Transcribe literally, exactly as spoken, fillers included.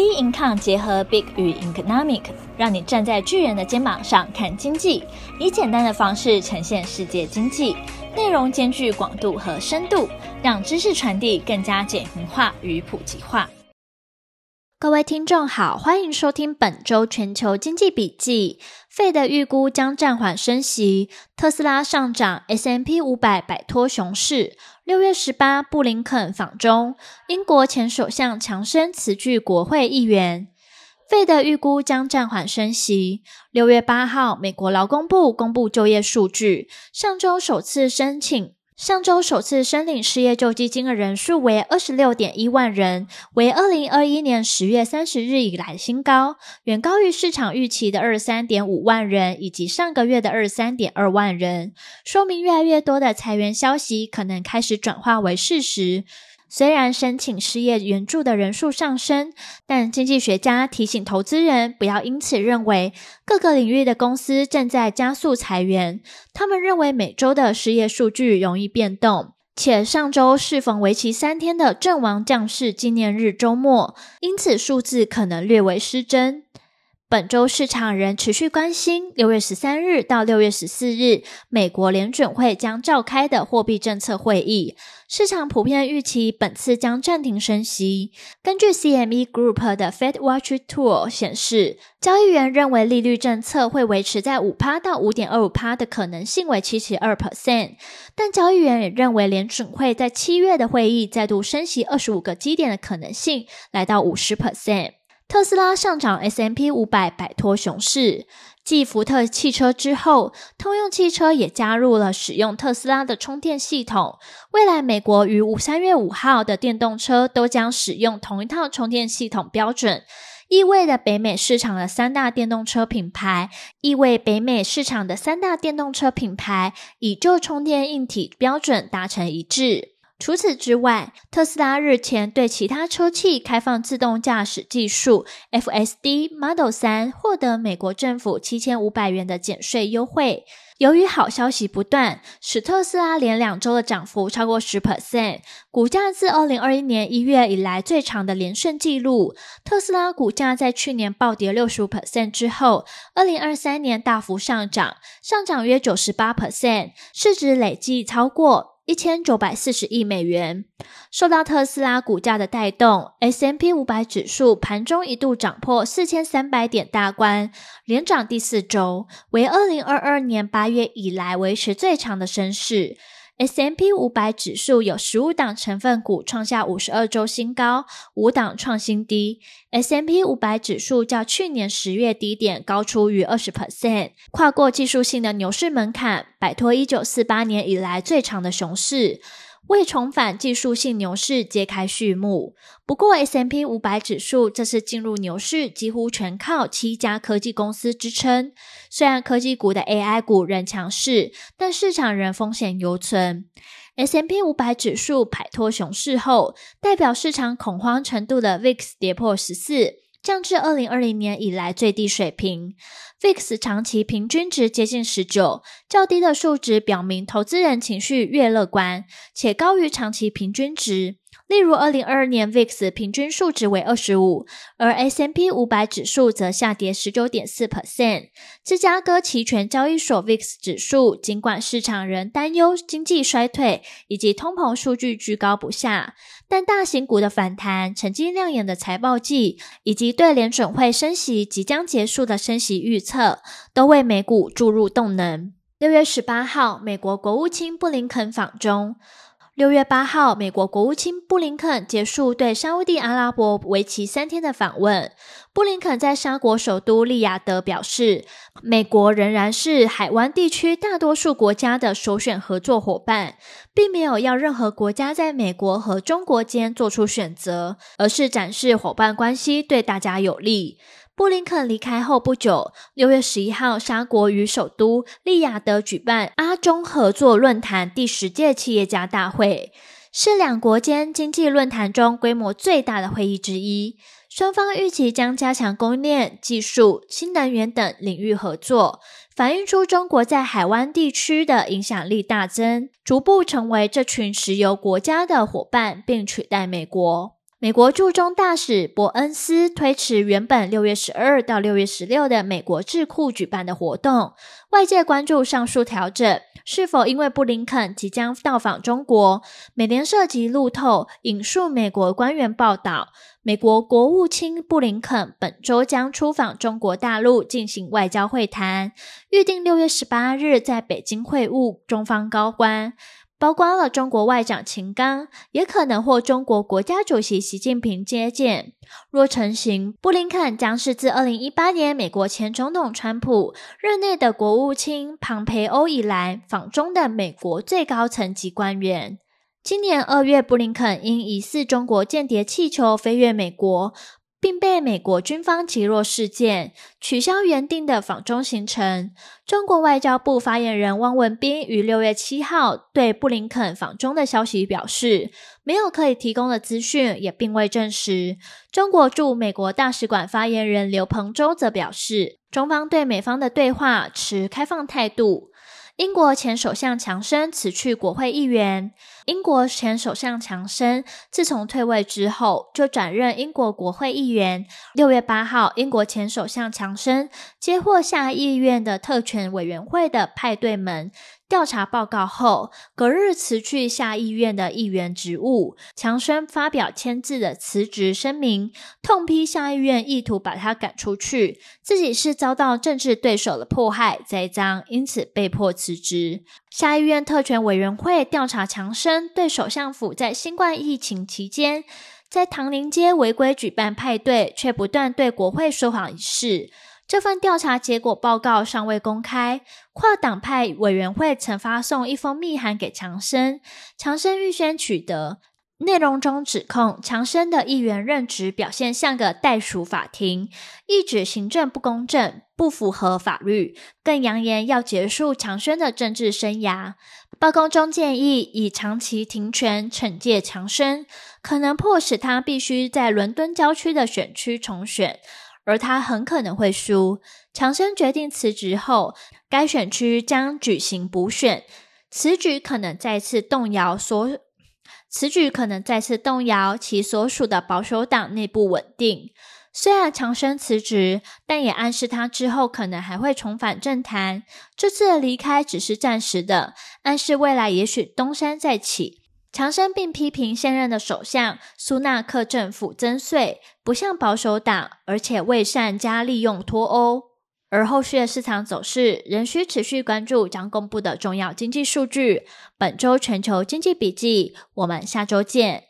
Big Income 结合 Big 与 Economic， 让你站在巨人的肩膀上看经济，以简单的方式呈现世界经济，内容兼具广度和深度，让知识传递更加简明化与普及化。各位听众好，欢迎收听本周全球经济笔记。Fed 预估将暂缓升息，特斯拉上涨 S and P 五百 摆脱熊市。六月十八布林肯访中，英国前首相强生辞去国会议员。Fed 预估将暂缓升息。六月八号，美国劳工部公布就业数据，上周首次申请。上周首次申领失业救济金的人数为 二十六点一万人，为二零二一年十月三十日以来新高，远高于市场预期的 二十三点五万人以及上个月的 二十三点二万人，说明越来越多的裁员消息可能开始转化为事实。虽然申请失业援助的人数上升，但经济学家提醒投资人不要因此认为各个领域的公司正在加速裁员。他们认为每周的失业数据容易变动，且上周适逢为期三天的阵亡将士纪念日周末，因此数字可能略微失真。本周市场仍持续关心六月十三日到六月十四日美国联准会将召开的货币政策会议，市场普遍预期本次将暂停升息。根据 C M E Group 的 FedWatch Tool 显示，交易员认为利率政策会维持在 百分之五 到 百分之五点二五 的可能性为 百分之七十二， 但交易员也认为联准会在七月的会议再度升息二十五个基点的可能性来到 百分之五十。特斯拉上涨 S and P 五百 摆脱熊市。继福特汽车之后，通用汽车也加入了使用特斯拉的充电系统。未来美国于三月五号的电动车都将使用同一套充电系统标准，意味着北美市场的三大电动车品牌意味北美市场的三大电动车品牌以就充电硬体标准达成一致。除此之外，特斯拉日前对其他车企开放自动驾驶技术 F S D Model 三获得美国政府七千五百元的减税优惠。由于好消息不断，使特斯拉连两周的涨幅超过 百分之十， 股价自二零二一年一月以来最长的连胜纪录。特斯拉股价在去年暴跌 百分之六十五 之后，二零二三年大幅上涨，上涨约 百分之九十八， 市值累计超过一千九百四十亿美元。受到特斯拉股价的带动， S and P 五百 指数盘中一度涨破四千三百点大关，连涨第四周，为二零二二年八月以来维持最长的升势。 S and P 五百 指数有十五档成分股创下五十二周新高，五档创新低。 S and P 五百 指数较去年十月低点高出逾 百分之二十， 跨过技术性的牛市门槛，摆脱一九四八年以来最长的熊市，为重返技术性牛市揭开序幕。不过 S and P 五百 指数这次进入牛市几乎全靠七家科技公司支撑，虽然科技股的 A I 股仍强势，但市场仍风险犹存。S and P 五百 指数摆脱熊市后，代表市场恐慌程度的 V I X 跌破十四，降至二零二零年以来最低水平。 V I X 长期平均值接近十九，较低的数值表明投资人情绪越乐观，且高于长期平均值。例如二零二二年 V I X 平均数值为二十五，而 S and P 五百 指数则下跌 百分之十九点四。 芝加哥期权交易所 V I X 指数尽管市场仍担忧经济衰退以及通膨数据居高不下，但大型股的反弹、成绩亮眼的财报季以及对联准会升息即将结束的升息预测，都为美股注入动能。六月十八号，美国国务卿布林肯访中。六月八号，美国国务卿布林肯结束对沙烏地阿拉伯为期三天的访问。布林肯在沙国首都利雅得表示，美国仍然是海湾地区大多数国家的首选合作伙伴，并没有要任何国家在美国和中国间做出选择，而是展示伙伴关系对大家有利。布林肯离开后不久，六月十一号，沙国与首都利雅得举办阿中合作论坛第十届企业家大会，是两国间经济论坛中规模最大的会议之一。双方预期将加强供应链、技术、新能源等领域合作，反映出中国在海湾地区的影响力大增，逐步成为这群石油国家的伙伴，并取代美国。美国驻中大使伯恩斯推迟原本六月十二到六月十六的美国智库举办的活动，外界关注上述调整是否因为布林肯即将到访中国。美联社及路透引述美国官员报道，美国国务卿布林肯本周将出访中国大陆进行外交会谈，预定六月十八日在北京会晤中方高官，包括了中国外长秦刚，也可能获中国国家主席习近平接见。若成行，布林肯将是自二零一八年美国前总统川普任内的国务卿庞培欧以来访中的美国最高层级官员。今年二月，布林肯因疑似中国间谍气球飞越美国，并被美国军方击落事件，取消原定的访中行程。中国外交部发言人汪文斌于六月七号对布林肯访中的消息表示，没有可以提供的资讯，也并未证实。中国驻美国大使馆发言人刘鹏洲则表示，中方对美方的对话持开放态度。英国前首相强生辞去国会议员。英国前首相强生自从退位之后，就转任英国国会议员。六月八号，英国前首相强生接获下议院的特权委员会的派对门调查报告后，隔日辞去下议院的议员职务。强生发表签字的辞职声明，痛批下议院意图把他赶出去，自己是遭到政治对手的迫害栽赃，因此被迫辞职。下议院特权委员会调查强生对首相府在新冠疫情期间在唐宁街违规举办派对，却不断对国会说谎一事。这份调查结果报告尚未公开，跨党派委员会曾发送一封密函给强生，强生预先取得，内容中指控强生的议员任职表现像个袋鼠法庭，一指行政不公正，不符合法律，更扬言要结束强生的政治生涯。报告中建议以长期停权惩戒强生，可能迫使他必须在伦敦郊区的选区重选，而他很可能会输。强生决定辞职后，该选区将举行补选，此举可能再次动摇所此举可能再次动摇其所属的保守党内部稳定。虽然强生辞职，但也暗示他之后可能还会重返政坛，这次的离开只是暂时的，暗示未来也许东山再起。强生并批评现任的首相苏纳克政府增税，不像保守党，而且未善加利用脱欧。而后续的市场走势仍需持续关注将公布的重要经济数据。本周全球经济笔记，我们下周见。